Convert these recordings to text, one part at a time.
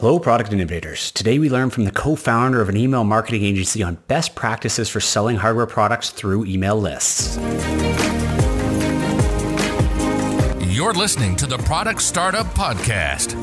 Hello, product innovators. Today we learn from the co-founder of an email marketing agency on best practices for selling hardware products through email lists. You're listening to the Product Startup Podcast,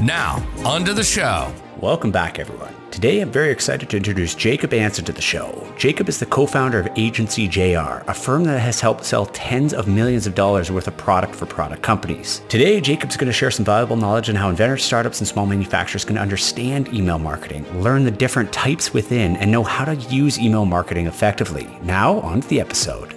Now, onto the show. Welcome back, everyone. Today, I'm very excited to introduce Jacob Anson to the show. Jacob is the co-founder of Agency JR, a firm that has helped sell tens of millions of dollars worth of product for product companies. Today, Jacob's going to share some valuable knowledge on how inventors, startups, and small manufacturers can understand email marketing, learn the different types within, and know how to use email marketing effectively. Now, on to the episode.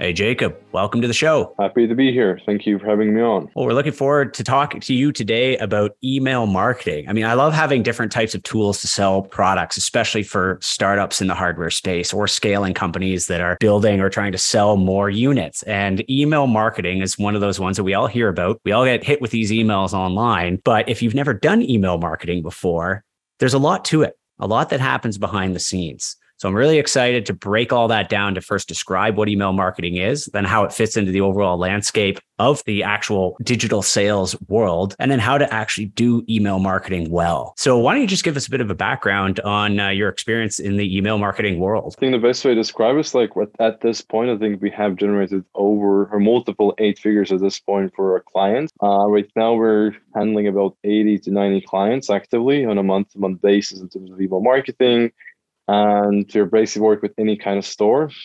Hey, Jacob, welcome to the show. Happy to be here. Thank you for having me on. Well, we're looking forward to talking to you today about email marketing. I mean, I love having different types of tools to sell products, especially for startups in the hardware space or scaling companies that are building or trying to sell more units. And email marketing is one of those ones that we all hear about. We all get hit with these emails online. But if you've never done email marketing before, there's a lot to it, a lot that happens behind the scenes. So I'm really excited to break all that down to first describe what email marketing is, then how it fits into the overall landscape of the actual digital sales world, and then how to actually do email marketing well. So why don't you just give us a bit of a background on your experience in the email marketing world? I think the best way to describe is like at this point, I think we have generated multiple eight figures at this point for our clients. Right now, we're handling about 80 to 90 clients actively on a month-to-month basis in terms of email marketing. And to basically work with any kind of stores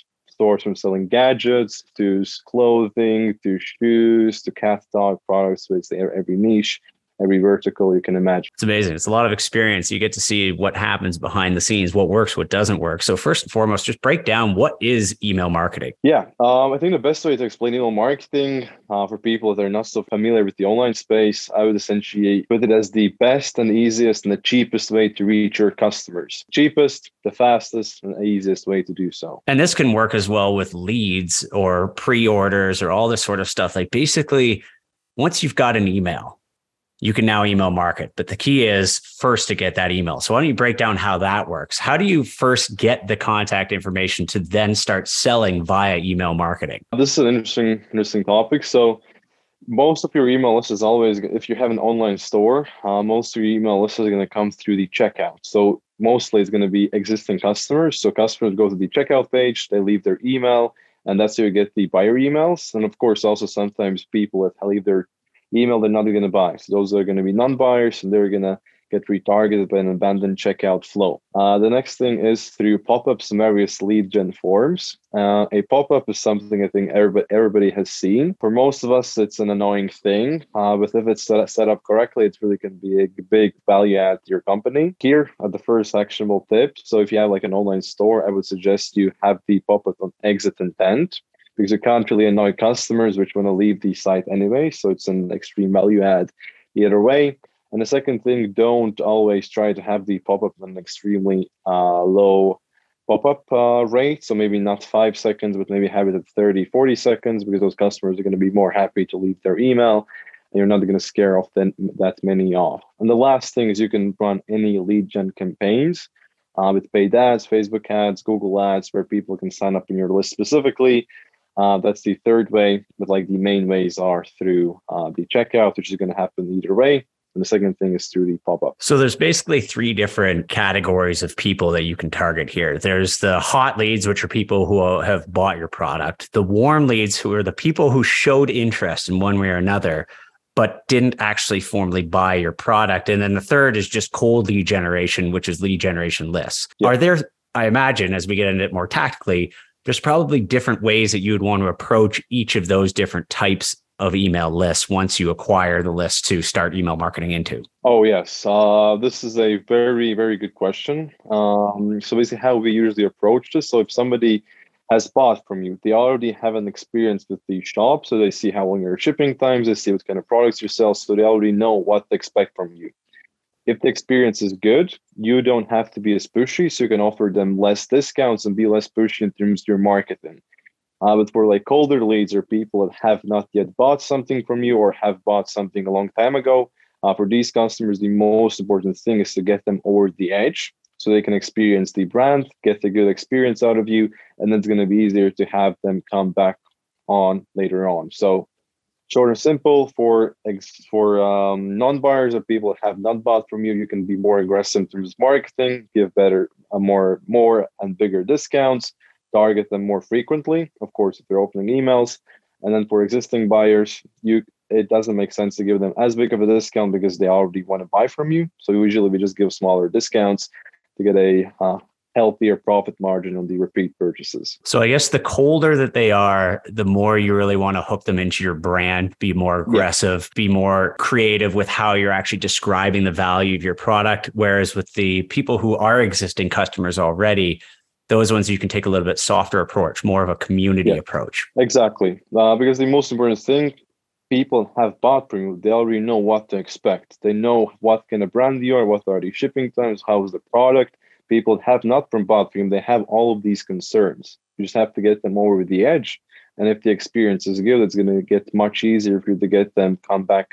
from selling gadgets to clothing, to shoes, to cat dog products, basically every niche, every vertical you can imagine. It's amazing. It's a lot of experience. You get to see what happens behind the scenes, what works, what doesn't work. So first and foremost, just break down, what is email marketing? Yeah, I think the best way to explain email marketing for people that are not so familiar with the online space, I would essentially put it as the best and easiest and the cheapest way to reach your customers. Cheapest, the fastest, and the easiest way to do so. And this can work as well with leads or pre-orders or all this sort of stuff. Like basically, once you've got an email, you can now email market, but the key is first to get that email. So why don't you break down how that works? How do you first get the contact information to then start selling via email marketing? This is an interesting topic. So most of your email list is always, if you have an online store, most of your email list is going to come through the checkout. So mostly it's going to be existing customers. So customers go to the checkout page, they leave their email, and that's where you get the buyer emails. And of course, also sometimes people that leave their email they're not going to buy. So those are going to be non-buyers, and they're going to get retargeted by an abandoned checkout flow. The next thing is through pop-ups and various lead gen forms. A pop-up is something I think everybody has seen. For most of us, it's an annoying thing, but if it's set up correctly, it really can be a big value add to your company. Here are the first actionable tips. So if you have like an online store, I would suggest you have the pop-up on exit intent, because you can't really annoy customers which want to leave the site anyway. So it's an extreme value add either way. And the second thing, don't always try to have the pop-up on an extremely low pop-up rate. So maybe not 5 seconds, but maybe have it at 30, 40 seconds, because those customers are going to be more happy to leave their email, and you're not going to scare off that many off. And the last thing is you can run any lead gen campaigns with paid ads, Facebook ads, Google ads, where people can sign up in your list specifically. That's the third way, but like the main ways are through the checkout, which is going to happen either way. And the second thing is through the pop-up. So there's basically three different categories of people that you can target here. There's the hot leads, which are people who have bought your product. The warm leads, who are the people who showed interest in one way or another, but didn't actually formally buy your product. And then the third is just cold lead generation, which is lead generation lists. Yeah. Are there, I imagine, as we get into it more tactically, there's probably different ways that you would want to approach each of those different types of email lists once you acquire the list to start email marketing into? Oh, yes. This is a very, very good question. So basically how we usually approach this. So if somebody has bought from you. They already have an experience with the shop, so they see how long your shipping times, they see what kind of products you sell, so they already know what to expect from you. If the experience is good, you don't have to be as pushy, so you can offer them less discounts and be less pushy in terms of your marketing. But for like colder leads or people that have not yet bought something from you or have bought something a long time ago, for these customers, the most important thing is to get them over the edge so they can experience the brand, get a good experience out of you, and it's going to be easier to have them come back on later on. So short and simple, for non-buyers or people that have not bought from you, you can be more aggressive in terms of marketing, give better, more and bigger discounts, target them more frequently, of course, if they're opening emails. And then for existing buyers, it doesn't make sense to give them as big of a discount because they already want to buy from you. So usually we just give smaller discounts to get a healthier profit margin on the repeat purchases. So I guess the colder that they are, the more you really want to hook them into your brand, be more aggressive, be more creative with how you're actually describing the value of your product. Whereas with the people who are existing customers already, those ones you can take a little bit softer approach, more of a community approach. Exactly. Because the most important thing, people have bought from you, they already know what to expect. They know what kind of brand you are, what are the shipping times, how is the product. People have not bought from you, they have all of these concerns. You just have to get them over the edge. And if the experience is good, it's going to get much easier for you to get them come back.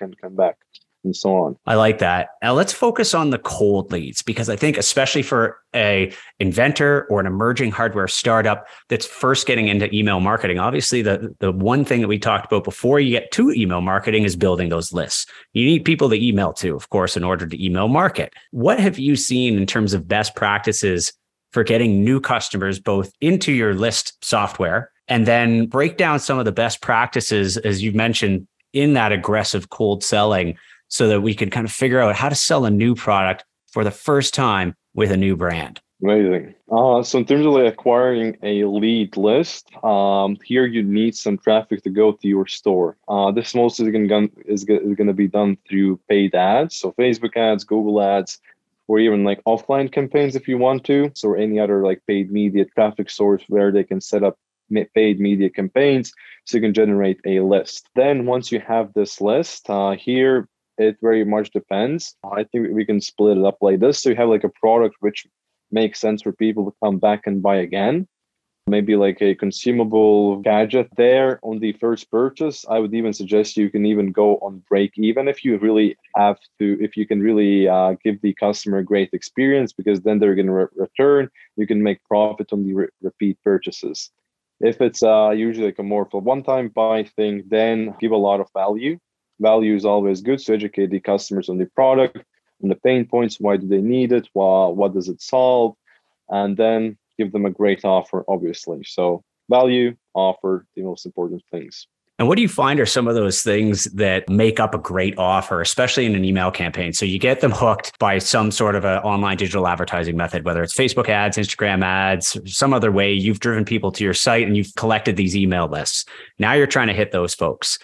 And so on. I like that. Now let's focus on the cold leads, because I think especially for an inventor or an emerging hardware startup that's first getting into email marketing, obviously the one thing that we talked about before you get to email marketing is building those lists. You need people to email to, of course, in order to email market. What have you seen in terms of best practices for getting new customers both into your list software, and then break down some of the best practices, as you mentioned, in that aggressive cold selling, so that we could kind of figure out how to sell a new product for the first time with a new brand? Amazing. So in terms of acquiring a lead list, here you need some traffic to go to your store. This mostly is going to be done through paid ads. So Facebook ads, Google ads, or even like offline campaigns if you want to. So any other like paid media traffic source where they can set up paid media campaigns so you can generate a list. Then once you have this list, here, it very much depends. I think we can split it up like this. So you have like a product which makes sense for people to come back and buy again. Maybe like a consumable gadget there on the first purchase. I would even suggest you can even go on break even if you can really give the customer a great experience, because then they're going to return. You can make profit on the repeat purchases. If it's usually like a more for one-time buy thing, then give a lot of value. Value is always good, so educate the customers on the product, on the pain points, why do they need it, what does it solve, and then give them a great offer, obviously. So value, offer, the most important things. And what do you find are some of those things that make up a great offer, especially in an email campaign? So you get them hooked by some sort of an online digital advertising method, whether it's Facebook ads, Instagram ads, some other way you've driven people to your site and you've collected these email lists. Now you're trying to hit those folks.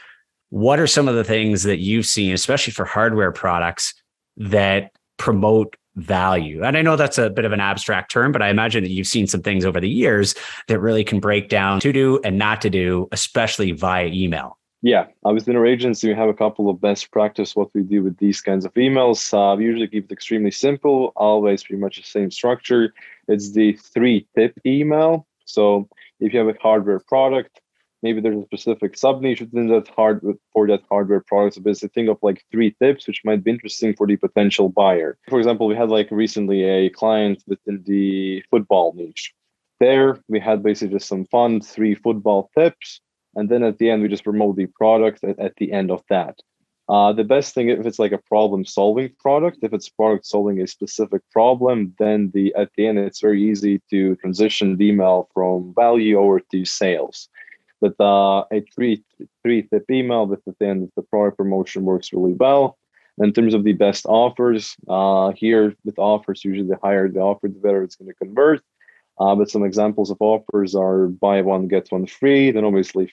What are some of the things that you've seen, especially for hardware products, that promote value? And I know that's a bit of an abstract term, but I imagine that you've seen some things over the years that really can break down to do and not to do, especially via email. Yeah, within our agency, we have a couple of best practice what we do with these kinds of emails. We usually keep it extremely simple, always pretty much the same structure. It's the 3-tip email. So if you have a hardware product, maybe there's a specific sub-niche within that hardware product. So basically think of like 3 tips, which might be interesting for the potential buyer. For example, we had like recently a client within the football niche. There, we had basically just some fun 3 football tips. And then at the end, we just promote the product at the end of that. The best thing, if it's like a problem-solving product, if it's product solving a specific problem, then at the end, it's very easy to transition the email from value over to sales. But a 3-tip email with the end of the product promotion works really well. And in terms of the best offers, here with offers, usually the higher the offer, the better it's going to convert. But some examples of offers are buy one, get one free. Then obviously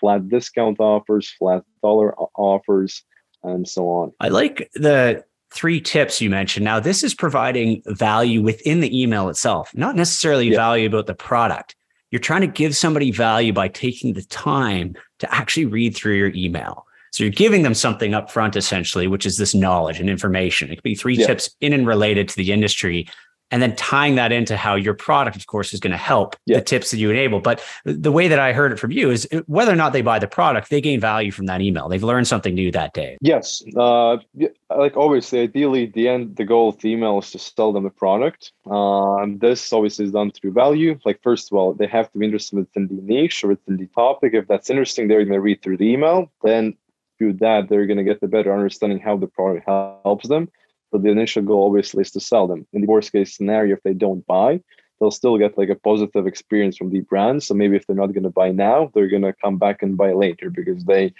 flat discount offers, flat dollar offers, and so on. I like the 3 tips you mentioned. Now, this is providing value within the email itself, not necessarily value about the product. You're trying to give somebody value by taking the time to actually read through your email. So you're giving them something up front, essentially, which is this knowledge and information. It could be three tips in and related to the industry, and then tying that into how your product, of course, is going to help the tips that you enable. But the way that I heard it from you is whether or not they buy the product, they gain value from that email. They've learned something new that day. Yes. Like obviously, ideally, the goal of the email is to sell them a product. And this obviously is done through value. Like, first of all, they have to be interested in the niche or within the topic. If that's interesting, they're going to read through the email. Then through that, they're going to get a better understanding how the product helps them. But the initial goal obviously is to sell them. In the worst case scenario, if they don't buy, they'll still get like a positive experience from the brand. So maybe if they're not going to buy now, they're going to come back and buy later because they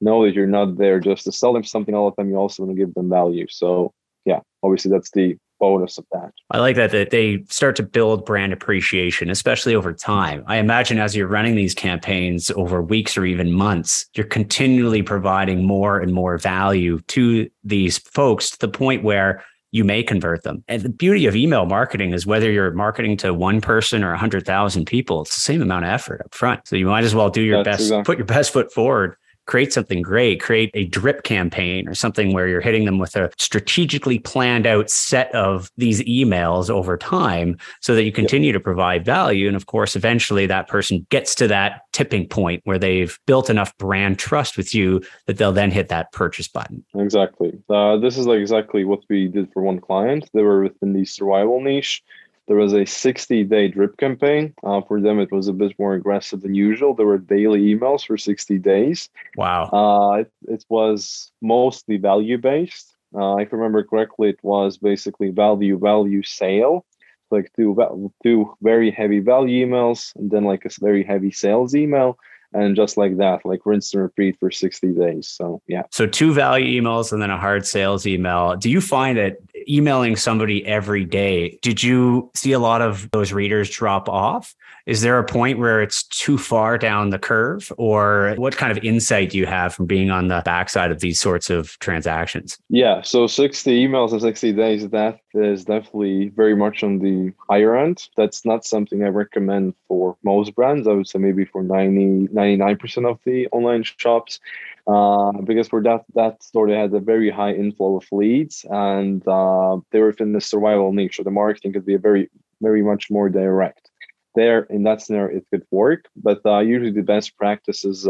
know that you're not there just to sell them something all the time. You also want to give them value. So yeah, obviously that's the bonus of that. I like that they start to build brand appreciation, especially over time. I imagine as you're running these campaigns over weeks or even months, you're continually providing more and more value to these folks to the point where you may convert them. And the beauty of email marketing is whether you're marketing to one person or 100,000 people, it's the same amount of effort up front. So you might as well do your best, put your best foot forward. Create something great, create a drip campaign or something where you're hitting them with a strategically planned out set of these emails over time so that you continue to provide value. And of course, eventually that person gets to that tipping point where they've built enough brand trust with you that they'll then hit that purchase button. Exactly. This is like exactly what we did for one client. They were within the survival niche. There was a 60-day drip campaign. For them, it was a bit more aggressive than usual. There were daily emails for 60 days. Wow. It was mostly value-based. If I remember correctly, it was basically value sale. Like two very heavy value emails and then like a very heavy sales email. And just like that, like rinse and repeat for 60 days. So, yeah. So two value emails and then a hard sales email. Do you find that emailing somebody every day, did you see a lot of those readers drop off? Is there a point where it's too far down the curve? Or what kind of insight do you have from being on the backside of these sorts of transactions? Yeah. So 60 emails in 60 days, that is definitely very much on the higher end. That's not something I recommend for most brands. I would say maybe for 99% of the online shops, because for that store, they had a very high inflow of leads and they were within the survival niche. So the marketing could be very, very much more direct. There, in that scenario, it could work, but usually the best practice is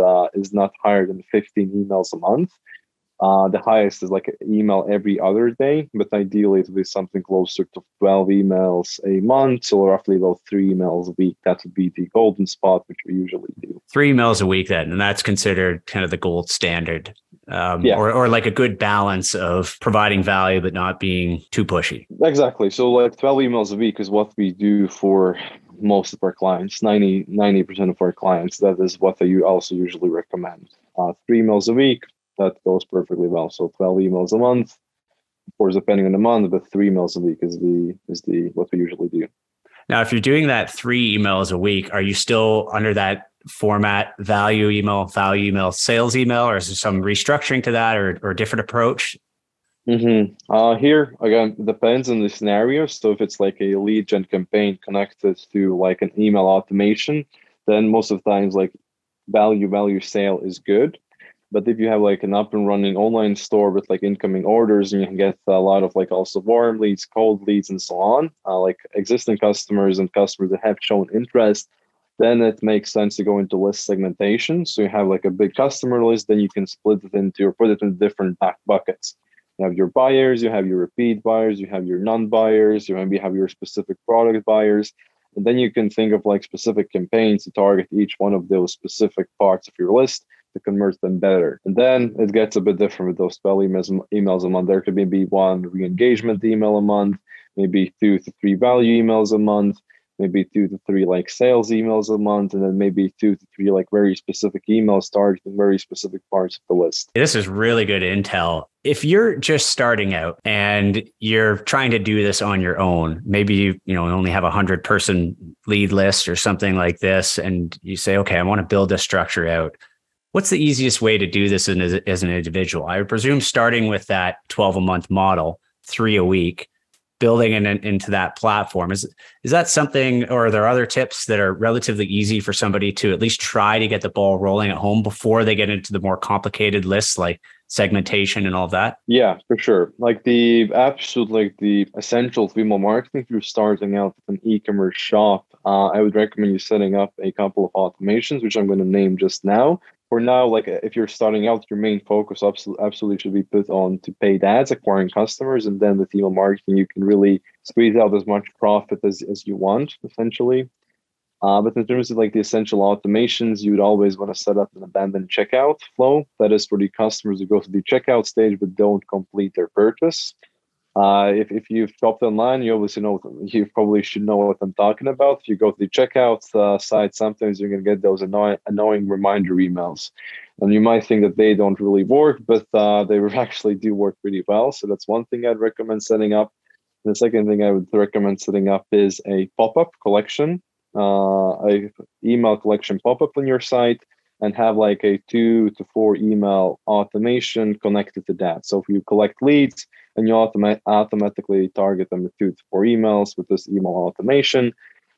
not higher than 15 emails a month. The highest is like an email every other day, but ideally it would be something closer to 12 emails a month, so roughly about 3 emails a week. That would be the golden spot, which we usually do. 3 emails a week then, and that's considered kind of the gold standard, or like a good balance of providing value, but not being too pushy. Exactly. So like 12 emails a week is what we do for most of our clients, 90% of our clients. That is what I also usually recommend. 3 emails a week. That goes perfectly well. So 12 emails a month, of course, depending on the month, but 3 emails a week is what we usually do. Now, if you're doing that 3 emails a week, are you still under that format, value email, sales email, or is there some restructuring to that or different approach? Mm-hmm. Here, again, depends on the scenario. So if it's like a lead gen campaign connected to like an email automation, then most of the times like value sale is good. But if you have like an up and running online store with like incoming orders and you can get a lot of like also warm leads, cold leads, and so on, like existing customers and customers that have shown interest, then it makes sense to go into list segmentation. So you have like a big customer list, then you can split it into or put it in different back buckets. You have your buyers, you have your repeat buyers, you have your non-buyers, you maybe have your specific product buyers. And then you can think of like specific campaigns to target each one of those specific parts of your list to convert them better. And then it gets a bit different with those 12 emails a month. There could be 1 re-engagement email a month, maybe 2 to 3 value emails a month, maybe 2 to 3 like sales emails a month, and then maybe 2 to 3 like very specific emails targeting very specific parts of the list. This is really good intel. If you're just starting out and you're trying to do this on your own, maybe you only have 100-person lead list or something like this, and you say, okay, I want to build this structure out. What's the easiest way to do this as an individual? I would presume starting with that 12 a month model, 3 a week, building into that platform. Is that something, or are there other tips that are relatively easy for somebody to at least try to get the ball rolling at home before they get into the more complicated lists like segmentation and all of that? Yeah, for sure. Like the absolute, like the essentials of email marketing, if you're starting out with an e-commerce shop, I would recommend you setting up a couple of automations, which I'm going to name just now. For now, like if you're starting out, your main focus absolutely should be put on to paid ads, acquiring customers, and then with email marketing, you can really squeeze out as much profit as you want, essentially. But in terms of like the essential automations, you would always want to set up an abandoned checkout flow. That is for the customers who go to the checkout stage but don't complete their purchase. If you've shopped online, you obviously know, you probably should know what I'm talking about. If you go to the checkout site, sometimes you're going to get those annoying reminder emails. And you might think that they don't really work, but they actually do work pretty well. So that's one thing I'd recommend setting up. And the second thing I would recommend setting up is a pop-up collection, a email collection pop-up on your site, and have like a 2 to 4 email automation connected to that. So if you collect leads and you automatically target them with 2 to 4 emails with this email automation,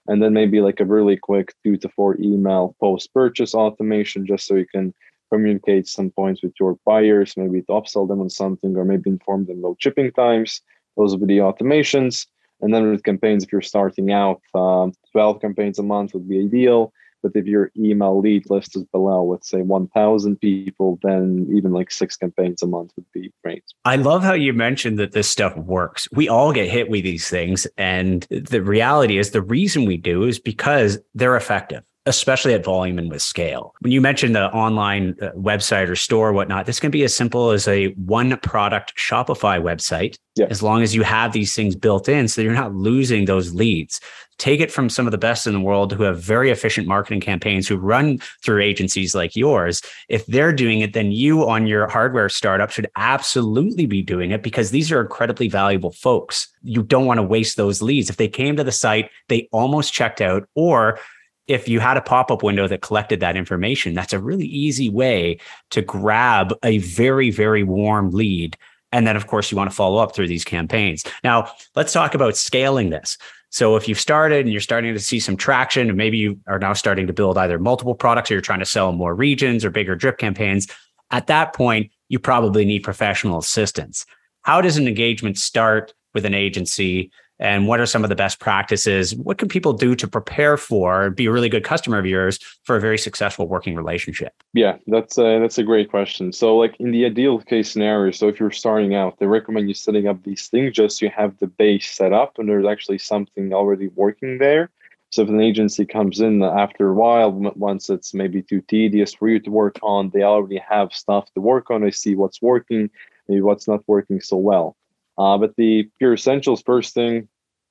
and then maybe like a really quick 2 to 4 email post-purchase automation, just so you can communicate some points with your buyers, maybe to upsell them on something, or maybe inform them about shipping times. Those would be the automations. And then with campaigns, if you're starting out, 12 campaigns a month would be ideal. But if your email lead list is below, let's say 1,000 people, then even like 6 campaigns a month would be great. I love how you mentioned that this stuff works. We all get hit with these things. And the reality is the reason we do is because they're effective, especially at volume and with scale. When you mentioned the online website or store or whatnot, this can be as simple as a one-product Shopify website, as long as you have these things built in so you're not losing those leads. Take it from some of the best in the world who have very efficient marketing campaigns, who run through agencies like yours. If they're doing it, then you on your hardware startup should absolutely be doing it, because these are incredibly valuable folks. You don't want to waste those leads. If they came to the site, they almost checked out, or if you had a pop-up window that collected that information, that's a really easy way to grab a very, very warm lead. And then, of course, you want to follow up through these campaigns. Now, let's talk about scaling this. So if you've started and you're starting to see some traction, and maybe you are now starting to build either multiple products, or you're trying to sell more regions or bigger drip campaigns, at that point, you probably need professional assistance. How does an engagement start with an agency? And what are some of the best practices? What can people do to prepare for and be a really good customer of yours for a very successful working relationship? Yeah, that's a great question. So like in the ideal case scenario, so if you're starting out, they recommend you setting up these things just so you have the base set up and there's actually something already working there. So if an agency comes in after a while, once it's maybe too tedious for you to work on, they already have stuff to work on. They see what's working, maybe what's not working so well. But the pure essentials, first thing,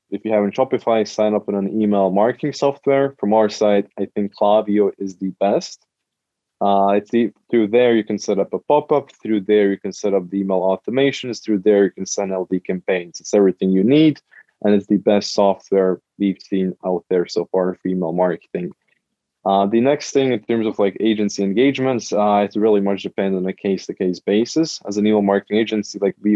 if you haven't Shopify, sign up on an email marketing software. From our side, I think Klaviyo is the best. Through there, you can set up a pop-up. Through there, you can set up the email automations. Through there, you can send out the campaigns. It's everything you need, and it's the best software we've seen out there so far for email marketing. The next thing in terms of like agency engagements, it's really much dependent on a case-to-case basis. As an email marketing agency, like we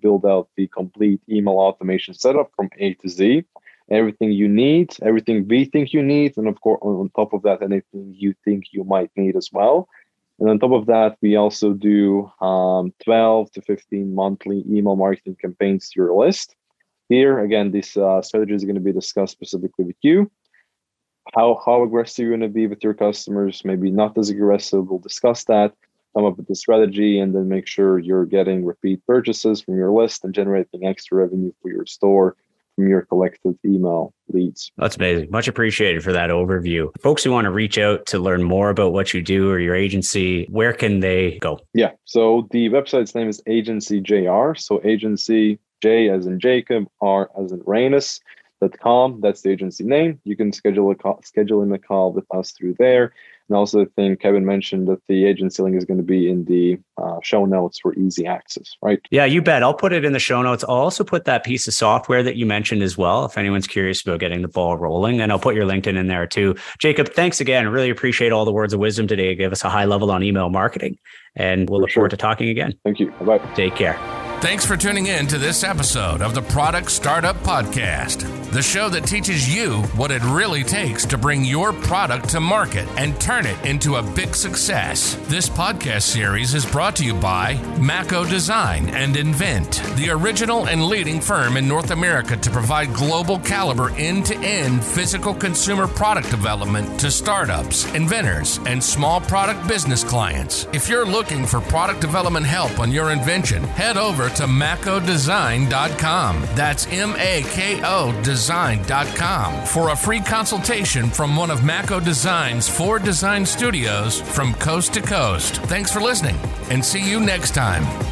build out the complete email automation setup from A to Z, everything you need, everything we think you need, and of course, on top of that, anything you think you might need as well. And on top of that, we also do 12 to 15 monthly email marketing campaigns to your list. Here, again, this strategy is going to be discussed specifically with you. How aggressive you're going to be with your customers, maybe not as aggressive. We'll discuss that, come up with the strategy, and then make sure you're getting repeat purchases from your list and generating extra revenue for your store from your collected email leads. That's amazing. Much appreciated for that overview. Folks who want to reach out to learn more about what you do or your agency, where can they go? Yeah. So the website's name is Agency JR. So Agency J as in Jacob, R as in Rainus. .com. That's the agency name. You can schedule in a call with us through there. And also, I think Kevin mentioned that the agency link is going to be in the show notes for easy access, right? Yeah, you bet. I'll put it in the show notes. I'll also put that piece of software that you mentioned as well, if anyone's curious about getting the ball rolling. And I'll put your LinkedIn in there too. Jacob, thanks again. Really appreciate all the words of wisdom today. Give us a high level on email marketing. And we'll look forward to talking again. Thank you. Bye-bye. Take care. Thanks for tuning in to this episode of the Product Startup Podcast, the show that teaches you what it really takes to bring your product to market and turn it into a big success. This podcast series is brought to you by Mako Design and Invent, the original and leading firm in North America to provide global caliber end-to-end physical consumer product development to startups, inventors, and small product business clients. If you're looking for product development help on your invention, head over to MAKOdesign.com. That's M-A-K-O design.com for a free consultation from one of Mako Design's 4 design studios from coast to coast. Thanks for listening and see you next time.